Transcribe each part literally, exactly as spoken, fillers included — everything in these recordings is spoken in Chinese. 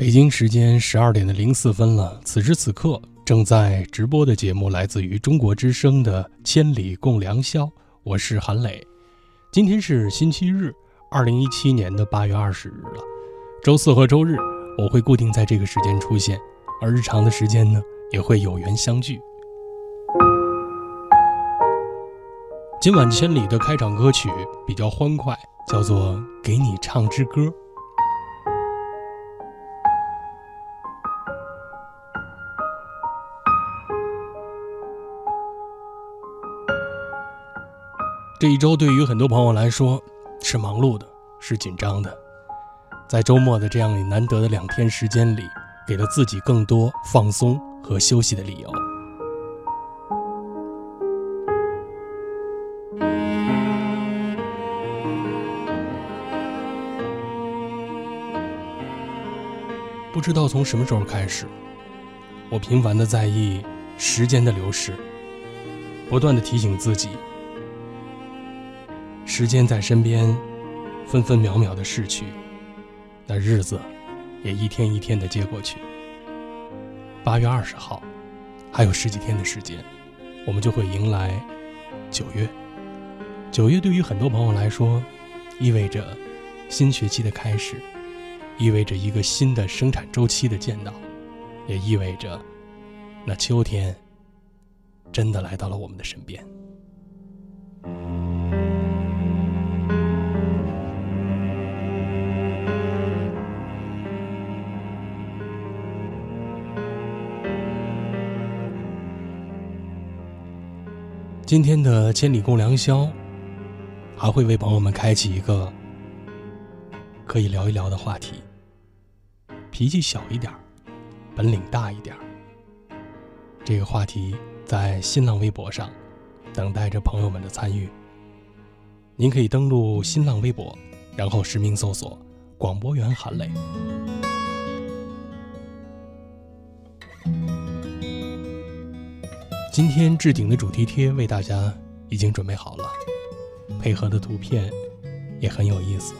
北京时间十二点零四分了，此时此刻正在直播的节目来自于中国之声的《千里共良宵》，我是韩磊。今天是星期日，二零一七年的八月二十日了。周四和周日我会固定在这个时间出现，而日常的时间呢，也会有缘相聚。今晚千里的开场歌曲比较欢快，叫做《给你唱支歌》。这一周对于很多朋友来说是忙碌的，是紧张的，在周末的这样难得的两天时间里，给了自己更多放松和休息的理由。不知道从什么时候开始，我频繁地在意时间的流逝，不断地提醒自己，时间在身边分分秒秒的逝去，那日子也一天一天的接过去。八月二十号还有十几天的时间，我们就会迎来九月。九月对于很多朋友来说意味着新学期的开始，意味着一个新的生产周期的见到，也意味着那秋天真的来到了我们的身边。今天的千里共良宵还会为朋友们开启一个可以聊一聊的话题，脾气小一点，本领大一点。这个话题在新浪微博上等待着朋友们的参与，您可以登录新浪微博，然后实名搜索广播员韩磊。今天置顶的主题贴为大家已经准备好了，配合的图片也很有意思。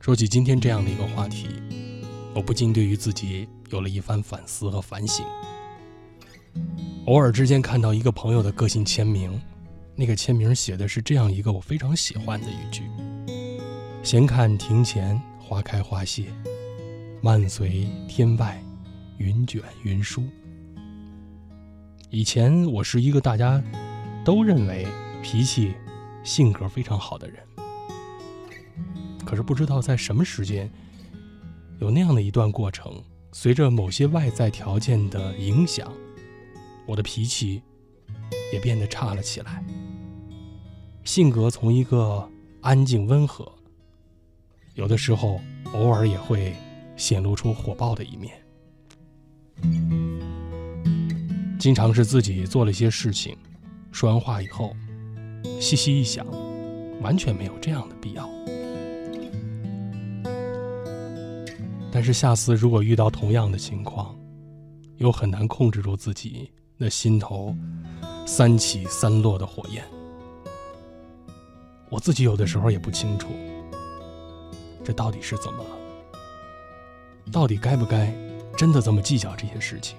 说起今天这样的一个话题，我不禁对于自己有了一番反思和反省。偶尔之间看到一个朋友的个性签名，那个签名写的是这样一个我非常喜欢的一句：闲看庭前花开花谢，漫随天外云卷云舒。以前我是一个大家都认为脾气性格非常好的人，可是不知道在什么时间有那样的一段过程，随着某些外在条件的影响，我的脾气也变得差了起来，性格从一个安静温和，有的时候偶尔也会显露出火爆的一面。经常是自己做了一些事情，说完话以后细细一想，完全没有这样的必要。但是下次如果遇到同样的情况，又很难控制住自己那心头三起三落的火焰。我自己有的时候也不清楚这到底是怎么了？到底该不该真的这么计较这些事情？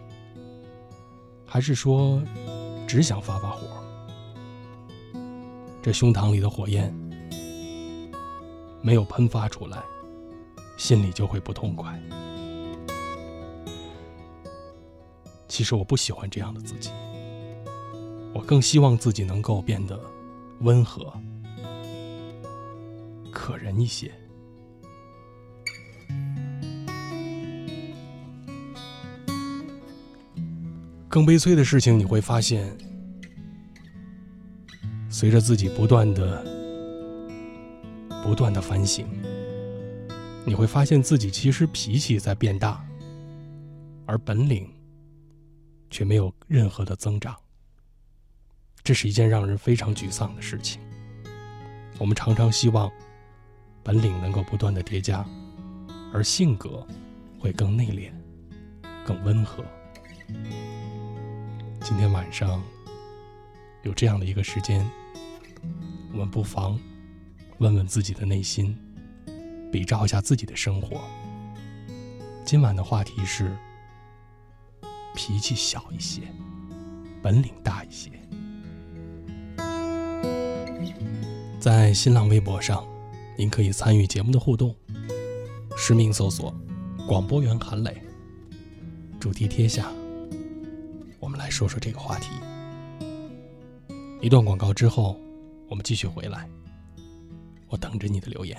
还是说只想发发火？这胸膛里的火焰没有喷发出来，心里就会不痛快。其实我不喜欢这样的自己，我更希望自己能够变得温和、可人一些。更悲催的事情，你会发现随着自己不断的不断的反省，你会发现自己其实脾气在变大，而本领却没有任何的增长。这是一件让人非常沮丧的事情。我们常常希望本领能够不断的叠加，而性格会更内敛，更温和。今天晚上有这样的一个时间，我们不妨问问自己的内心，比照一下自己的生活。今晚的话题是脾气小一些，本领大一些。在新浪微博上，您可以参与节目的互动，实名搜索广播员韩磊，主题贴下，我们来说说这个话题。一段广告之后，我们继续回来，我等着你的留言。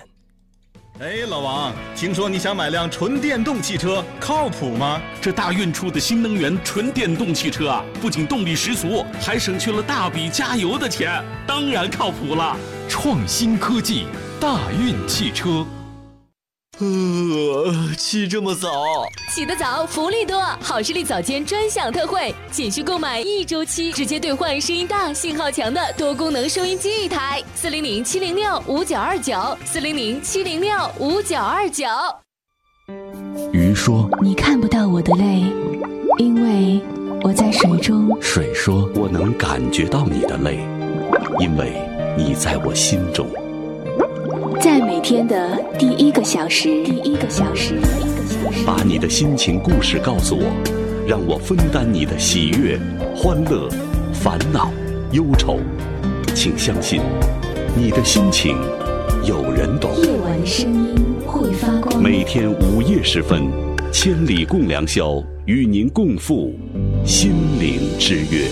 哎，老王，听说你想买辆纯电动汽车，靠谱吗？这大运出的新能源纯电动汽车啊，不仅动力十足，还省去了大笔加油的钱，当然靠谱了。创新科技，大运汽车。呃，起这么早？起得早，福利多！好视力早间专享特惠，仅需购买一周期，直接兑换声音大、信号强的多功能收音机一台。四零零七零六五九二九，四零零七零六五九二九。鱼说：“你看不到我的泪，因为我在水中。”水说：“我能感觉到你的泪，因为你在我心中。”在每天的第一个小时，第一个小时，第一个小时，把你的心情故事告诉我，让我分担你的喜悦、欢乐、烦恼、忧愁。请相信，你的心情有人懂。夜晚的声音会发光。每天午夜时分，千里共良宵，与您共赴心灵之约。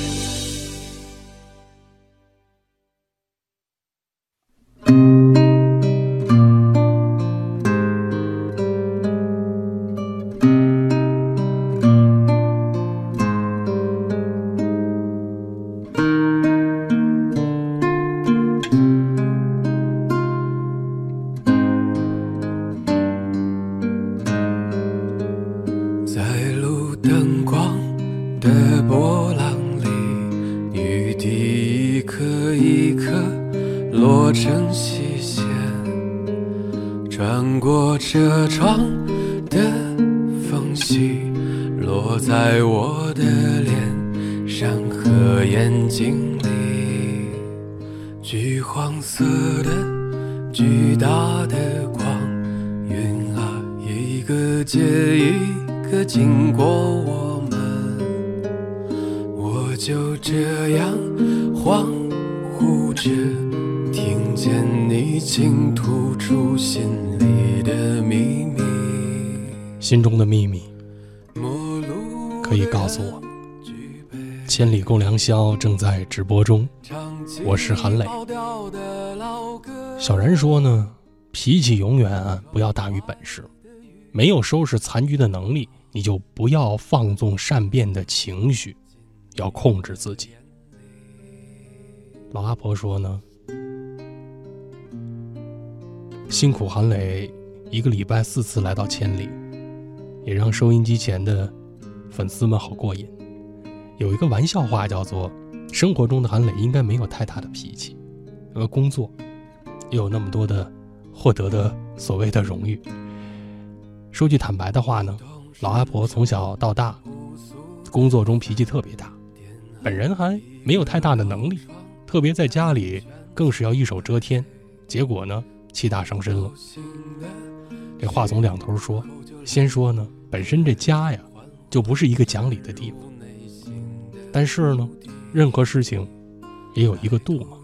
心中的秘密可以告诉我。千里共良宵正在直播中，我是韩磊。小然说呢，脾气永远啊不要大于本事，没有收拾残局的能力，你就不要放纵善变的情绪，要控制自己。老阿婆说呢，辛苦韩磊一个礼拜四次来到千里，也让收音机前的粉丝们好过瘾。有一个玩笑话叫做，生活中的韩磊应该没有太大的脾气，而工作又有那么多的获得的所谓的荣誉。说句坦白的话呢，老阿婆从小到大工作中脾气特别大，本人还没有太大的能力，特别在家里更是要一手遮天，结果呢气大伤身了。这话从两头说，先说呢，本身这家呀就不是一个讲理的地方，但是呢任何事情也有一个度嘛。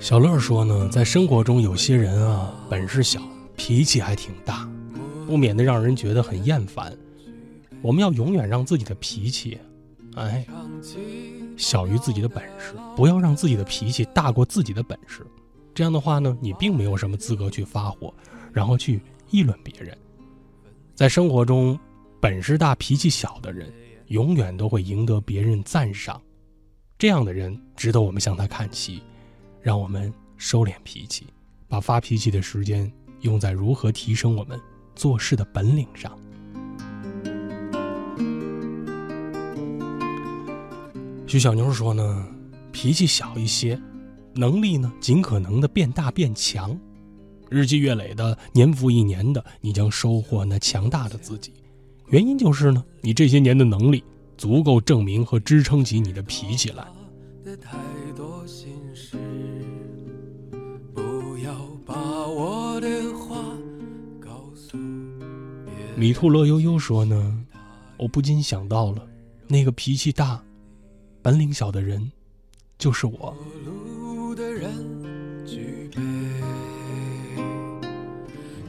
小乐说呢，在生活中有些人啊本事小，脾气还挺大，不免的让人觉得很厌烦。我们要永远让自己的脾气哎，小于自己的本事，不要让自己的脾气大过自己的本事。这样的话呢，你并没有什么资格去发火，然后去议论别人。在生活中，本事大脾气小的人永远都会赢得别人赞赏，这样的人值得我们向他看齐。让我们收敛脾气，把发脾气的时间用在如何提升我们做事的本领上。据小妞说呢，脾气小一些，能力呢尽可能的变大变强，日积月累的，年复一年的，你将收获那强大的自己。原因就是呢，你这些年的能力足够证明和支撑起你的脾气来。太多心事，不要把我的话告诉别人。米兔乐悠悠说呢，我不禁想到了，那个脾气大本领小的人就是我。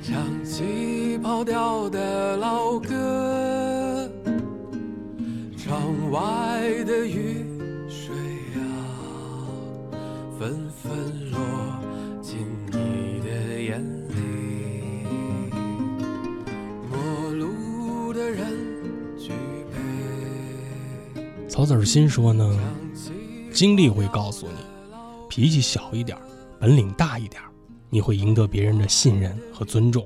唱起跑调的老歌，窗外的雨水啊，纷纷落进你的眼里。陌路的人举杯。曹子欣说呢，经历会告诉你，脾气小一点，本领大一点，你会赢得别人的信任和尊重。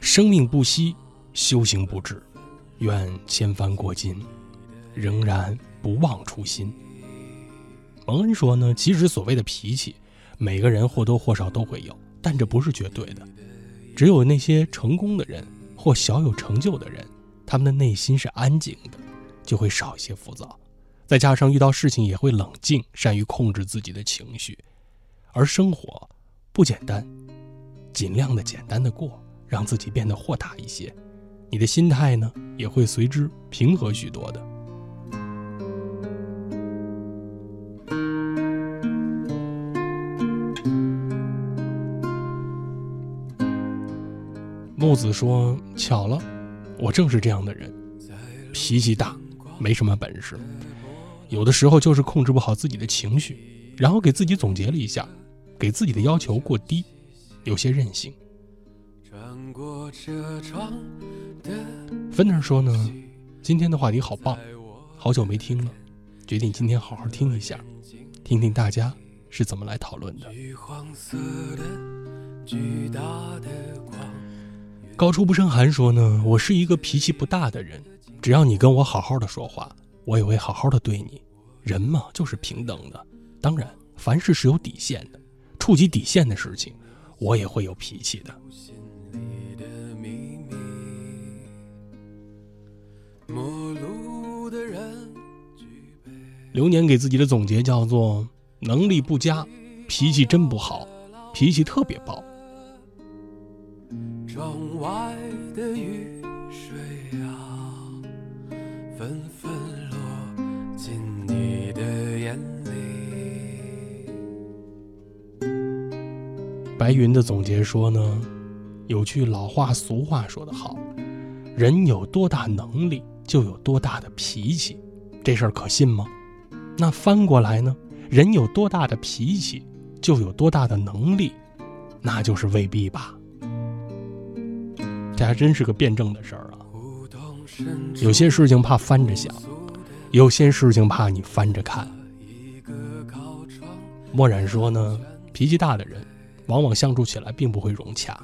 生命不息，修行不止，愿千帆过尽，仍然不忘初心。蒙恩说呢，其实所谓的脾气，每个人或多或少都会有，但这不是绝对的。只有那些成功的人或小有成就的人，他们的内心是安静的，就会少一些浮躁，再加上遇到事情也会冷静，善于控制自己的情绪。而生活不简单，尽量的简单的过，让自己变得豁达一些，你的心态呢也会随之平和许多的。木子说，巧了，我正是这样的人，脾气大，没什么本事，有的时候就是控制不好自己的情绪，然后给自己总结了一下，给自己的要求过低，有些任性。芬娜说呢，今天的话题好棒，好久没听了，决定今天好好听一下，听听大家是怎么来讨论的。高处不胜寒说呢，我是一个脾气不大的人，只要你跟我好好的说话，我也会好好的对你。人嘛，就是平等的，当然凡事是有底线的，触及底线的事情，我也会有脾气的。流年给自己的总结叫做，能力不佳，脾气真不好，脾气特别暴。窗外的雨水啊，纷纷落进你的眼里。白云的总结说呢，有句老话俗话说得好，人有多大能力就有多大的脾气，这事儿可信吗？那翻过来呢，人有多大的脾气就有多大的能力，那就是未必吧。这还真是个辩证的事儿啊，有些事情怕翻着想，有些事情怕你翻着看。默然说呢，脾气大的人往往相处起来并不会融洽，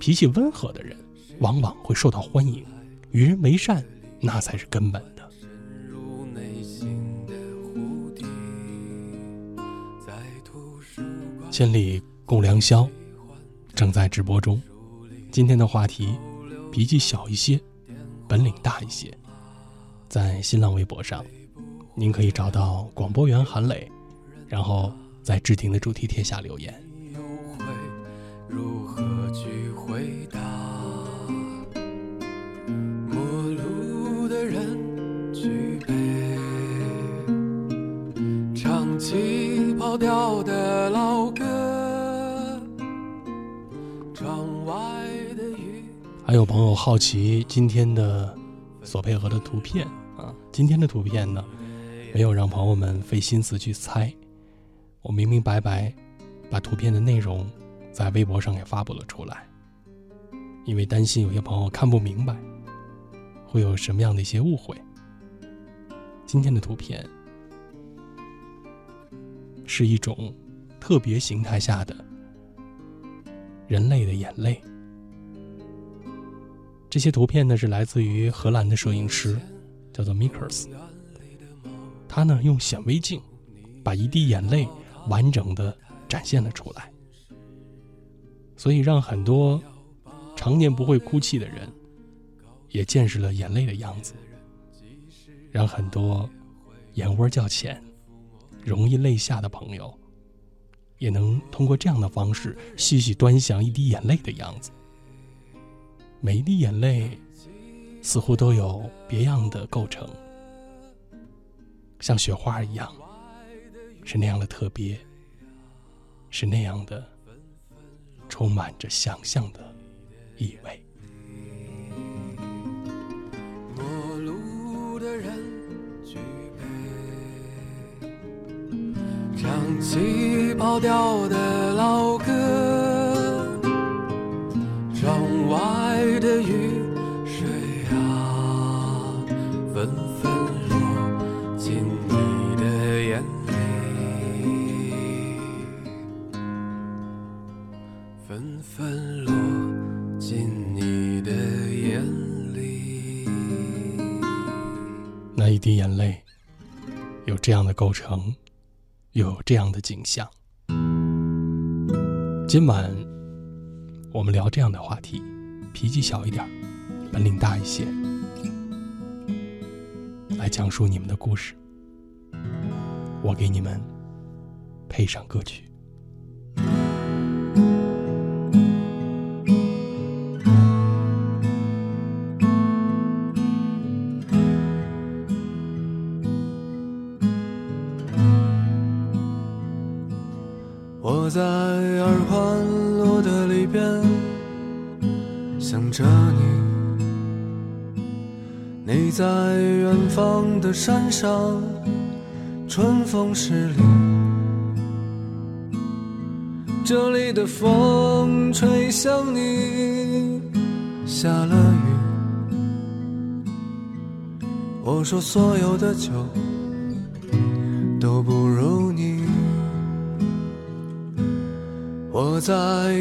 脾气温和的人往往会受到欢迎，与人为善那才是根本的。千里共良宵正在直播中，今天的话题，脾气小一些，本领大一些。在新浪微博上您可以找到广播员韩磊，然后在置顶的主题帖下留言。如何去回答？陌路的人举杯，唱起跑调的老歌，窗外的雨。还有朋友好奇今天的所配合的图片啊，今天的图片呢，没有让朋友们费心思去猜，我明明白白把图片的内容在微博上也发布了出来，因为担心有些朋友看不明白，会有什么样的一些误会。今天的图片是一种特别形态下的人类的眼泪。这些图片呢是来自于荷兰的摄影师，叫做 Mikers，他呢用显微镜把一滴眼泪完整的展现了出来。所以让很多常年不会哭泣的人也见识了眼泪的样子，让很多眼窝较浅容易泪下的朋友也能通过这样的方式细细端详一滴眼泪的样子。每一滴眼泪似乎都有别样的构成，像雪花一样，是那样的特别，是那样的充满着想象的意味。陌路的人举杯，唱起跑调的老歌，窗外的雨水啊，纷纷落进你的眼里。纷纷落进你的眼里，那一滴眼泪有这样的构成，又有这样的景象。今晚我们聊这样的话题，脾气小一点，本领大一些，来讲述你们的故事，我给你们配上歌曲。我在二环路的里边想着你，你在远方的山上春风十里，这里的风吹向你，下了雨，我说所有的酒都不如你。我在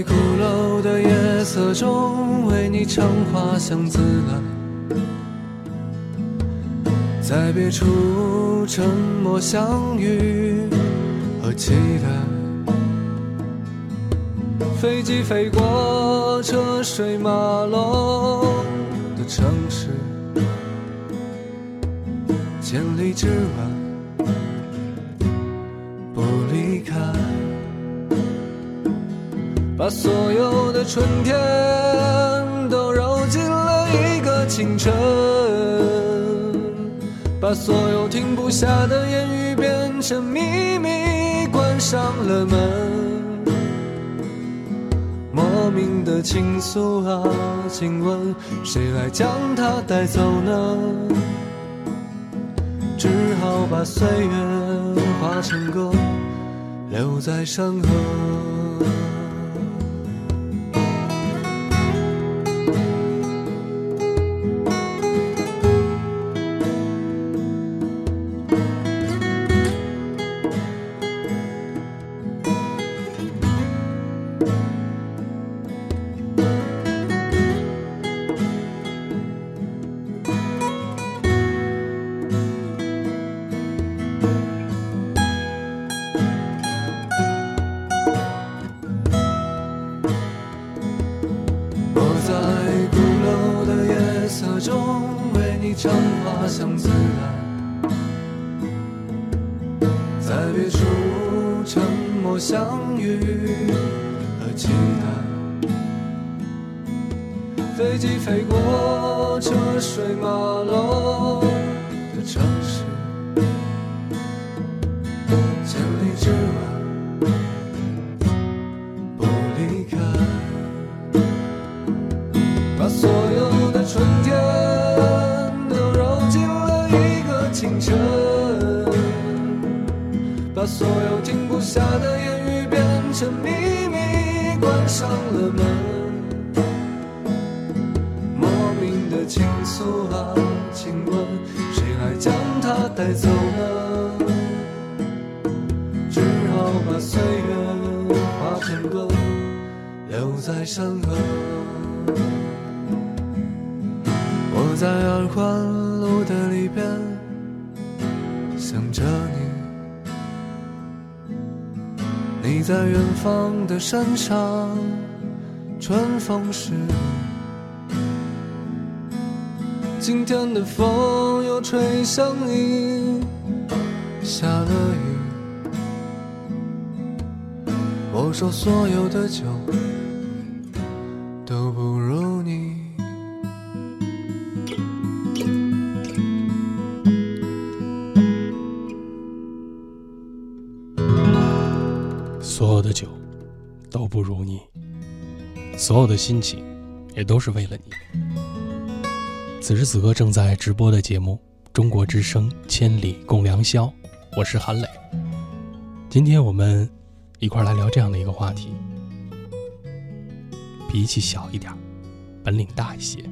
鼓楼的夜色中为你唱花香自来，在别处沉默相遇和期待，飞机飞过车水马龙的城市，千里之外不离开，把所有的春天都揉进了一个清晨，把所有停不下的言语变成秘密，关上了门，莫名的倾诉啊，请问谁来将它带走呢？只好把岁月化成歌，留在山河。唱花香自来，在别处沉默相遇和期待，飞机飞过车水马龙的城市，千里之外不离开，把所有的春天把所有停不下的言语变成秘密，关上了门，莫名的倾诉啊，请问谁来将它带走呢？只好把岁月化成歌，留在山河。我在二环路的里边想着你，你在远方的山上春风时，今天的风又吹向你，下了雨，我说所有的酒都不如你。所有的酒都不如你，所有的心情也都是为了你。此时此刻正在直播的节目《中国之声千里共良宵》，我是韩磊。今天我们一块来聊这样的一个话题：脾气小一点，本领大一些。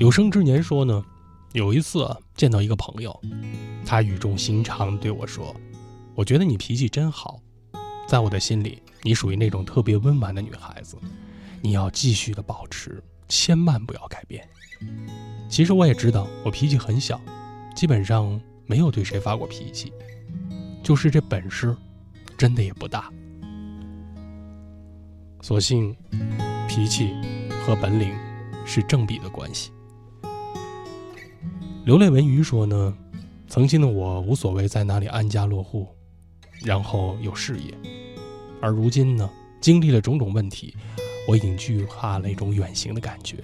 有生之年说呢，有一次、啊、见到一个朋友，他语重心长对我说：“我觉得你脾气真好。”在我的心里，你属于那种特别温婉的女孩子，你要继续的保持，千万不要改变。其实我也知道，我脾气很小，基本上没有对谁发过脾气，就是这本事真的也不大。所幸，脾气和本领是正比的关系。流泪文鱼说呢，曾经的我无所谓在哪里安家落户，然后有事业，而如今呢，经历了种种问题，我已经惧怕了一种远行的感觉。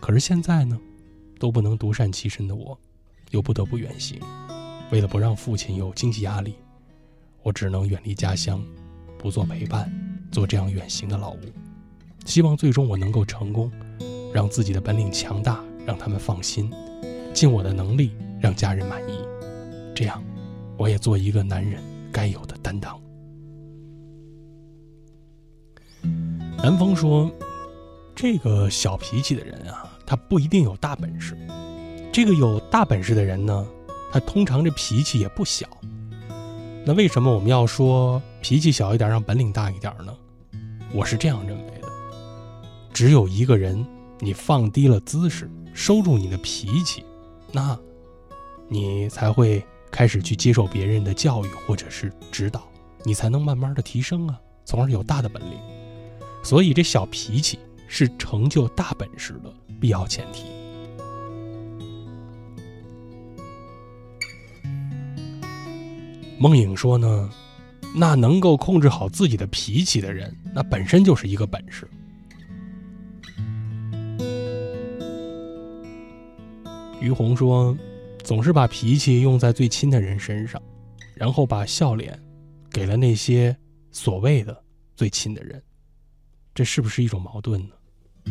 可是现在呢，都不能独善其身的我，又不得不远行。为了不让父亲有经济压力，我只能远离家乡，不做陪伴，做这样远行的老吴。希望最终我能够成功，让自己的本领强大，让他们放心，尽我的能力让家人满意。这样，我也做一个男人该有的担当。南风说，这个小脾气的人啊，他不一定有大本事。这个有大本事的人呢，他通常这脾气也不小。那为什么我们要说脾气小一点让本领大一点呢？我是这样认为的，只有一个人你放低了姿势，收住你的脾气，那你才会开始去接受别人的教育或者是指导，你才能慢慢的提升啊，从而有大的本领。所以这小脾气是成就大本事的必要前提。梦影说呢，那能够控制好自己的脾气的人，那本身就是一个本事。于红说，总是把脾气用在最亲的人身上，然后把笑脸给了那些所谓的最亲的人。这是不是一种矛盾呢？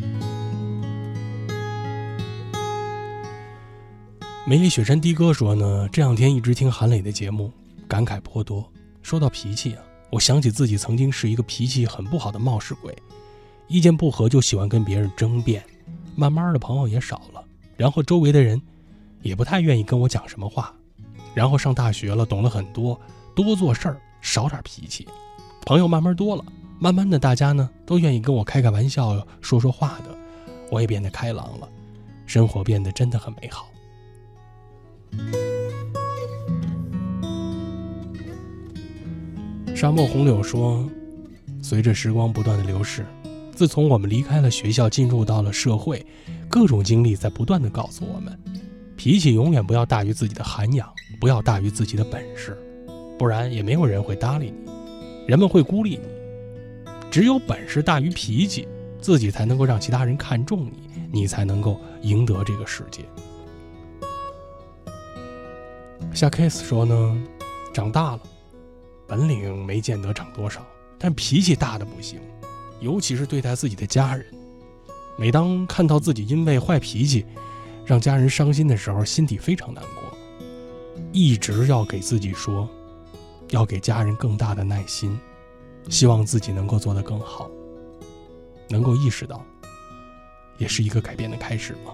梅里雪山的哥说呢，这两天一直听韩磊的节目，感慨颇多。说到脾气啊，我想起自己曾经是一个脾气很不好的冒失鬼，意见不合就喜欢跟别人争辩，慢慢的朋友也少了，然后周围的人也不太愿意跟我讲什么话。然后上大学了，懂了很多，多做事儿，少点脾气，朋友慢慢多了，慢慢的大家呢都愿意跟我开开玩笑说说话的，我也变得开朗了，生活变得真的很美好。沙漠红柳说，随着时光不断的流逝，自从我们离开了学校，进入到了社会，各种经历在不断的告诉我们，脾气永远不要大于自己的涵养，不要大于自己的本事，不然也没有人会搭理你，人们会孤立你。只有本事大于脾气，自己才能够让其他人看重你，你才能够赢得这个世界。夏 Kiss 说呢，长大了，本领没见得长多少，但脾气大的不行，尤其是对待自己的家人。每当看到自己因为坏脾气让家人伤心的时候，心底非常难过。一直要给自己说，要给家人更大的耐心，希望自己能够做得更好。能够意识到，也是一个改变的开始吗？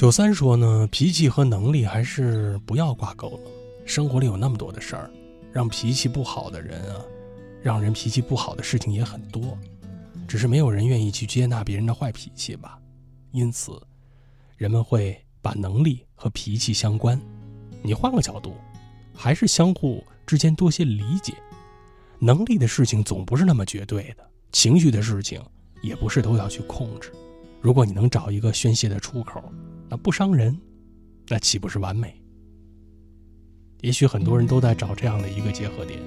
九三说呢，脾气和能力还是不要挂钩了。生活里有那么多的事儿，让脾气不好的人啊，让人脾气不好的事情也很多，只是没有人愿意去接纳别人的坏脾气吧。因此，人们会把能力和脾气相关。你换个角度，还是相互之间多些理解。能力的事情总不是那么绝对的，情绪的事情也不是都要去控制。如果你能找一个宣泄的出口，那不伤人，那岂不是完美？也许很多人都在找这样的一个结合点，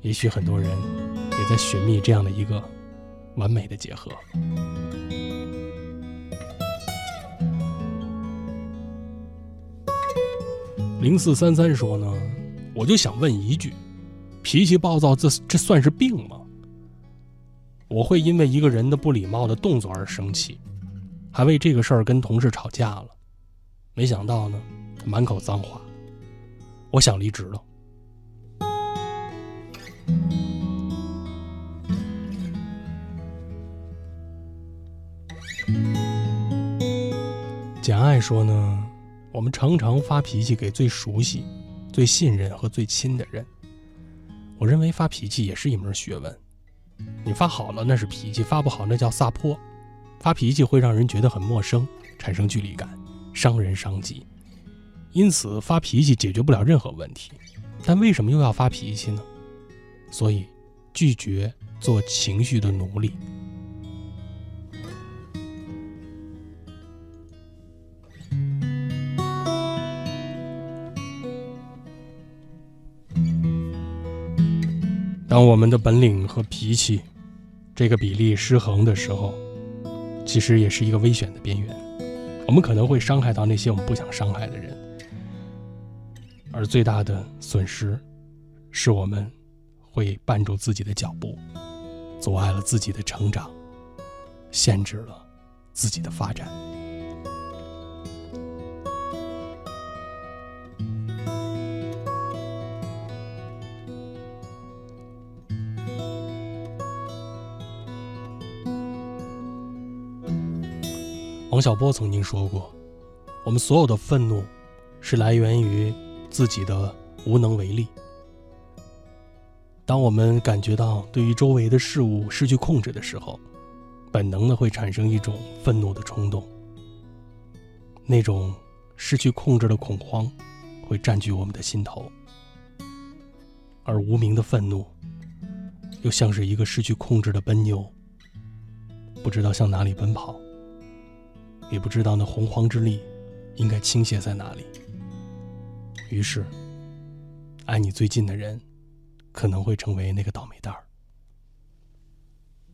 也许很多人也在寻觅这样的一个完美的结合。零四三三说呢，我就想问一句，脾气暴躁这这算是病吗？我会因为一个人的不礼貌的动作而生气，还为这个事儿跟同事吵架了，没想到呢，满口脏话，我想离职了。简爱说呢，我们常常发脾气给最熟悉、最信任和最亲的人。我认为发脾气也是一门学问，你发好了那是脾气，发不好那叫撒泼。发脾气会让人觉得很陌生，产生距离感，伤人伤己。因此发脾气解决不了任何问题，但为什么又要发脾气呢？所以拒绝做情绪的奴隶。当我们的本领和脾气这个比例失衡的时候，其实也是一个危险的边缘，我们可能会伤害到那些我们不想伤害的人，而最大的损失是我们会绊住自己的脚步，阻碍了自己的成长，限制了自己的发展。王小波曾经说过，我们所有的愤怒是来源于自己的无能为力。当我们感觉到对于周围的事物失去控制的时候，本能的会产生一种愤怒的冲动，那种失去控制的恐慌会占据我们的心头，而无名的愤怒又像是一个失去控制的奔牛，不知道向哪里奔跑，也不知道那洪荒之力应该倾泻在哪里。于是挨你最近的人可能会成为那个倒霉蛋儿，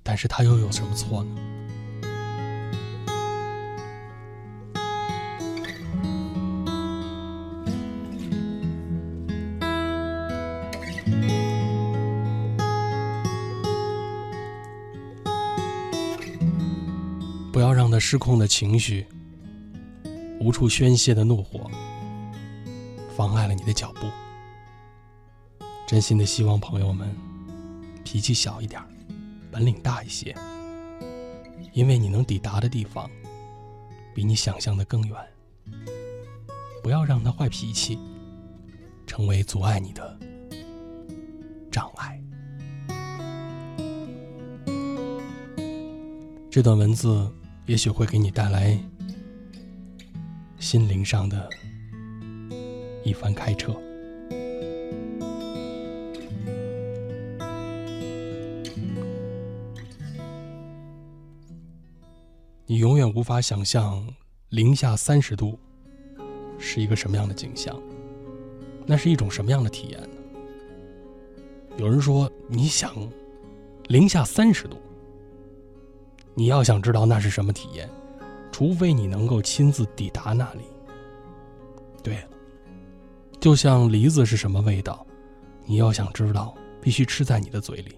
但是他又有什么错呢？不要让他失控的情绪、无处宣泄的怒火妨碍了你的脚步。真心的希望朋友们脾气小一点，本领大一些，因为你能抵达的地方比你想象的更远。不要让他坏脾气成为阻碍你的障碍。这段文字也许会给你带来心灵上的一番开车。你永远无法想象零下三十度是一个什么样的景象，那是一种什么样的体验呢？有人说，你想零下三十度，你要想知道那是什么体验，除非你能够亲自抵达那里。对了，就像梨子是什么味道，你要想知道必须吃在你的嘴里。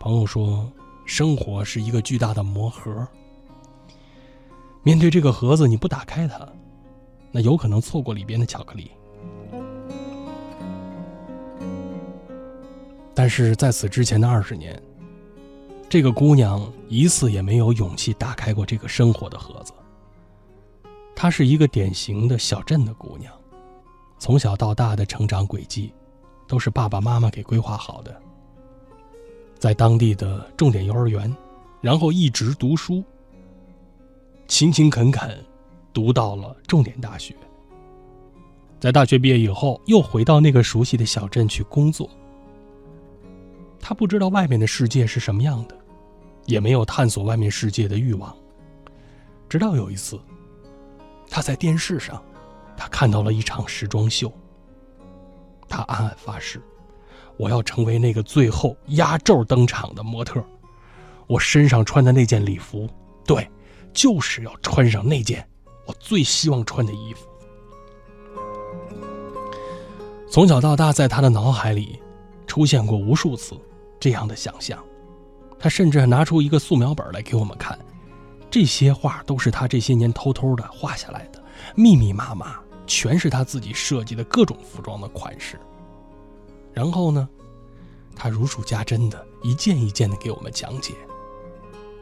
朋友说，生活是一个巨大的魔盒，面对这个盒子你不打开它，那有可能错过里边的巧克力。但是在此之前的二十年，这个姑娘一次也没有勇气打开过这个生活的盒子，她是一个典型的小镇的姑娘，从小到大的成长轨迹都是爸爸妈妈给规划好的，在当地的重点幼儿园，然后一直读书，勤勤恳恳读到了重点大学。在大学毕业以后，又回到那个熟悉的小镇去工作。他不知道外面的世界是什么样的，也没有探索外面世界的欲望。直到有一次，他在电视上，他看到了一场时装秀。他暗暗发誓，我要成为那个最后压轴登场的模特。我身上穿的那件礼服，对，就是要穿上那件我最希望穿的衣服。从小到大，在他的脑海里出现过无数次这样的想象，他甚至还拿出一个素描本来给我们看，这些画都是他这些年偷偷的画下来的，密密麻麻，全是他自己设计的各种服装的款式。然后呢，他如数家珍的一件一件的给我们讲解。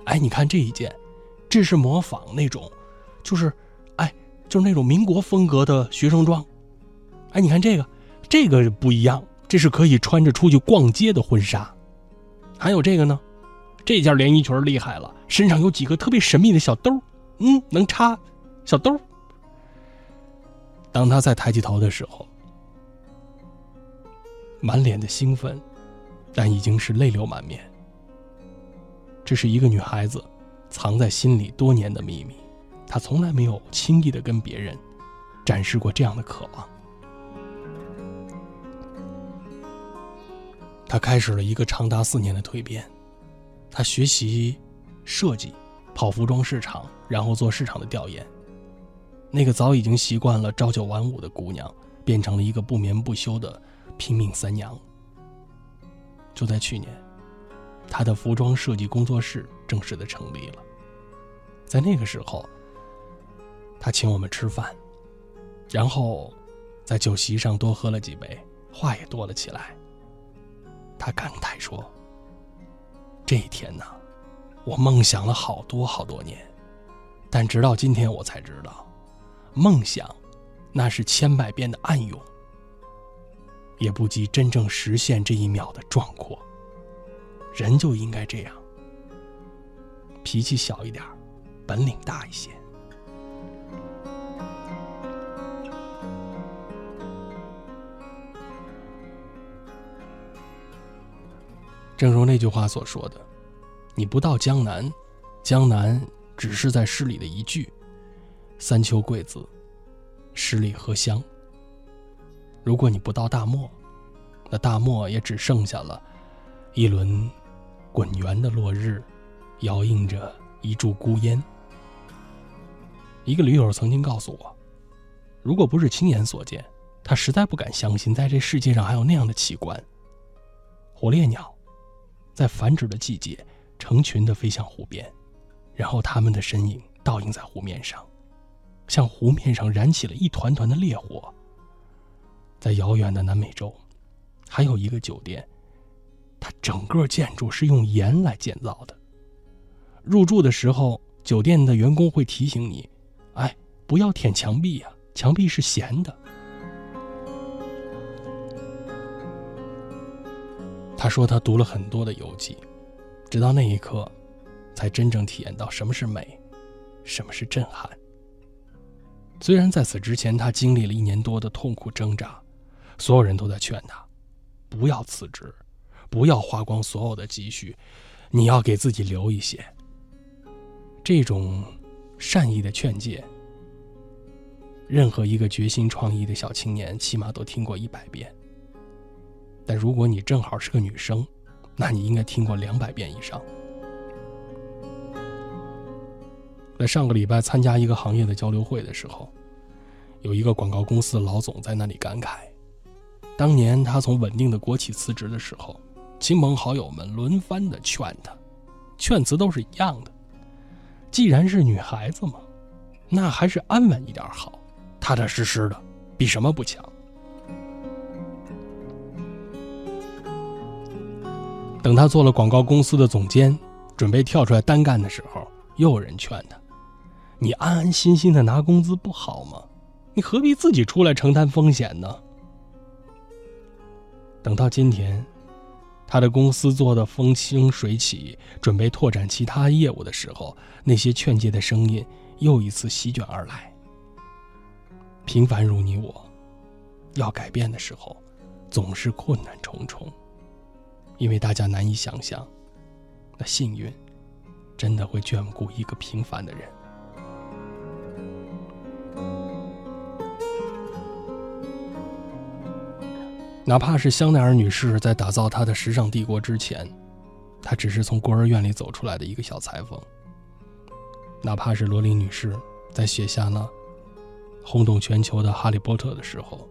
哎，你看这一件，这是模仿那种，就是，哎，就是那种民国风格的学生装。哎，你看这个。这个不一样，这是可以穿着出去逛街的婚纱。还有这个呢，这件连衣裙厉害了，身上有几个特别神秘的小兜，嗯，能插小兜。当他在抬起头的时候，满脸的兴奋，但已经是泪流满面。这是一个女孩子藏在心里多年的秘密，她从来没有轻易的跟别人展示过这样的渴望。他开始了一个长达四年的蜕变，他学习设计，跑服装市场，然后做市场的调研。那个早已经习惯了朝九晚五的姑娘，变成了一个不眠不休的拼命三娘。就在去年，他的服装设计工作室正式的成立了。在那个时候，他请我们吃饭，然后在酒席上多喝了几杯，话也多了起来。他感慨说，这一天呢，我梦想了好多好多年，但直到今天我才知道，梦想那是千百遍的暗涌，也不及真正实现这一秒的壮阔。人就应该这样，脾气小一点，本领大一些。正如那句话所说的，你不到江南，江南只是在诗里的一句，三秋桂子，十里荷香。如果你不到大漠，那大漠也只剩下了一轮滚圆的落日，摇映着一柱孤烟。一个驴友曾经告诉我，如果不是亲眼所见，他实在不敢相信在这世界上还有那样的奇观。火烈鸟在繁殖的季节，成群地飞向湖边，然后它们的身影倒映在湖面上，像湖面上燃起了一团团的烈火。在遥远的南美洲，还有一个酒店，它整个建筑是用盐来建造的。入住的时候，酒店的员工会提醒你，哎，不要舔墙壁啊，墙壁是咸的。他说他读了很多的游记，直到那一刻才真正体验到什么是美，什么是震撼。虽然在此之前他经历了一年多的痛苦挣扎，所有人都在劝他不要辞职，不要花光所有的积蓄，你要给自己留一些。这种善意的劝诫，任何一个决心创意的小青年起码都听过一百遍，但如果你正好是个女生，那你应该听过两百遍以上。在上个礼拜参加一个行业的交流会的时候，有一个广告公司老总在那里感慨，当年他从稳定的国企辞职的时候，亲朋好友们轮番的劝他，劝词都是一样的，既然是女孩子嘛，那还是安稳一点好，踏踏实实的比什么不强。等他做了广告公司的总监，准备跳出来单干的时候，又有人劝他，你安安心心的拿工资不好吗？你何必自己出来承担风险呢？等到今天，他的公司做得风生水起，准备拓展其他业务的时候，那些劝诫的声音又一次席卷而来。平凡如你我，要改变的时候，总是困难重重，因为大家难以想象，那幸运真的会眷顾一个平凡的人。哪怕是香奈儿女士在打造她的时尚帝国之前，她只是从孤儿院里走出来的一个小裁缝。哪怕是罗琳女士在写下那轰动全球的《哈利波特》的时候，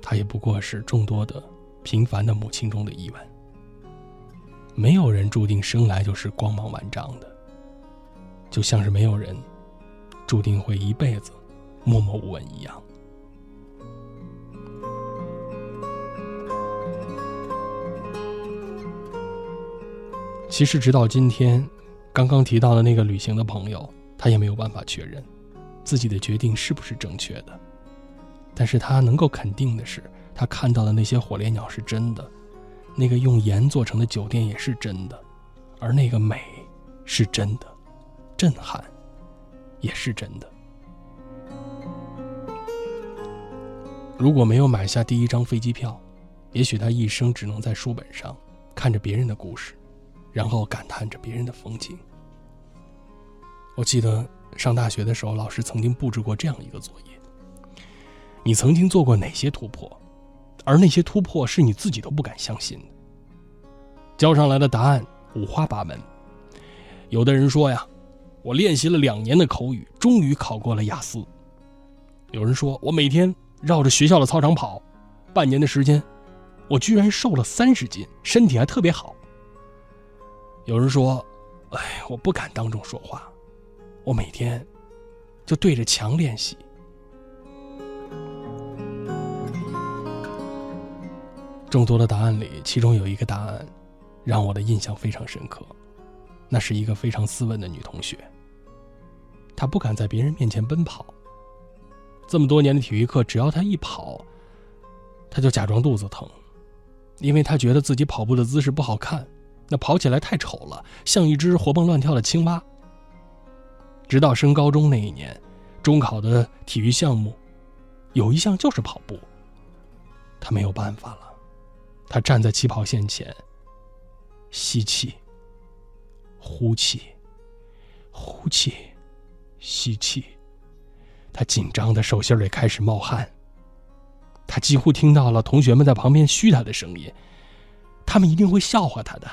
她也不过是众多的平凡的母亲中的一员。没有人注定生来就是光芒万丈的，就像是没有人注定会一辈子默默无闻一样。其实直到今天，刚刚提到的那个旅行的朋友，他也没有办法确认自己的决定是不是正确的，但是他能够肯定的是，他看到的那些火烈鸟是真的，那个用盐做成的酒店也是真的，而那个美是真的，震撼也是真的。如果没有买下第一张飞机票，也许他一生只能在书本上看着别人的故事，然后感叹着别人的风景。我记得上大学的时候，老师曾经布置过这样一个作业：你曾经做过哪些突破，而那些突破是你自己都不敢相信的。交上来的答案五花八门。有的人说呀，我练习了两年的口语，终于考过了雅思。有人说，我每天绕着学校的操场跑，半年的时间我居然瘦了三十斤，身体还特别好。有人说，哎，我不敢当众说话，我每天就对着墙练习。众多的答案里，其中有一个答案让我的印象非常深刻，那是一个非常斯文的女同学，她不敢在别人面前奔跑。这么多年的体育课，只要她一跑，她就假装肚子疼，因为她觉得自己跑步的姿势不好看，那跑起来太丑了，像一只活蹦乱跳的青蛙。直到升高中那一年，中考的体育项目有一项就是跑步，他没有办法了，他站在起跑线前，吸气呼气，呼气吸气，他紧张的手心里开始冒汗，他几乎听到了同学们在旁边嘘他的声音，他们一定会笑话他的。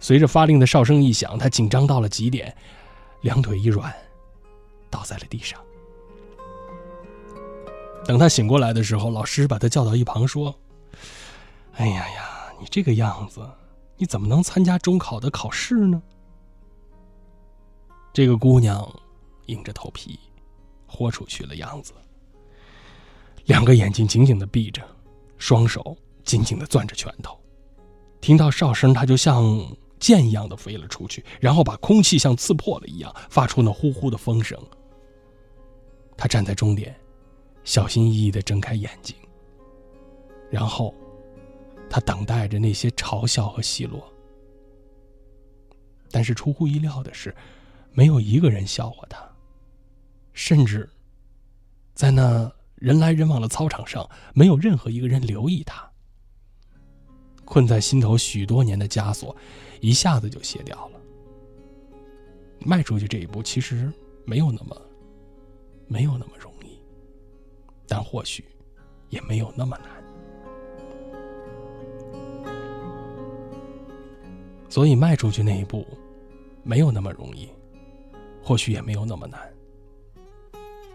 随着发令的哨声一响，他紧张到了极点，两腿一软，倒在了地上。等他醒过来的时候，老师把他叫到一旁说，哎呀呀，你这个样子，你怎么能参加中考的考试呢？这个姑娘硬着头皮豁出去了样子，两个眼睛紧紧地闭着，双手紧紧地攥着拳头，听到哨声，他就像箭一样的飞了出去，然后把空气像刺破了一样，发出那呼呼的风声。他站在终点，小心翼翼地睁开眼睛，然后他等待着那些嘲笑和奚落。但是出乎意料的是，没有一个人笑话他，甚至在那人来人往的操场上，没有任何一个人留意他。困在心头许多年的枷锁一下子就卸掉了。迈出去这一步其实没有那么没有那么容易，但或许也没有那么难。所以迈出去那一步没有那么容易，或许也没有那么难。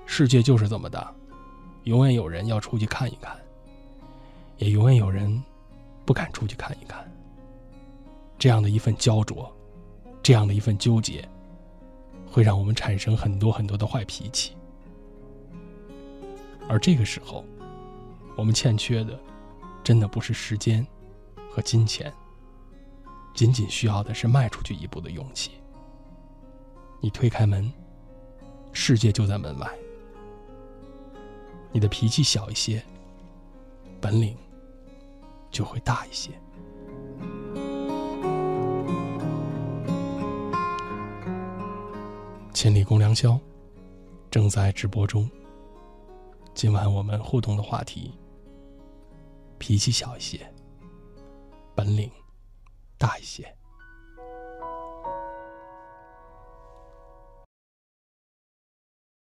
世界就是这么大，永远有人要出去看一看，也永远有人不敢出去看一看。这样的一份焦灼，这样的一份纠结，会让我们产生很多很多的坏脾气。而这个时候，我们欠缺的真的不是时间和金钱，仅仅需要的是迈出去一步的勇气。你推开门，世界就在门外。你的脾气小一些，本领就会大一些。千里共良宵正在直播中，今晚我们互动的话题：脾气小一些，本领大一些。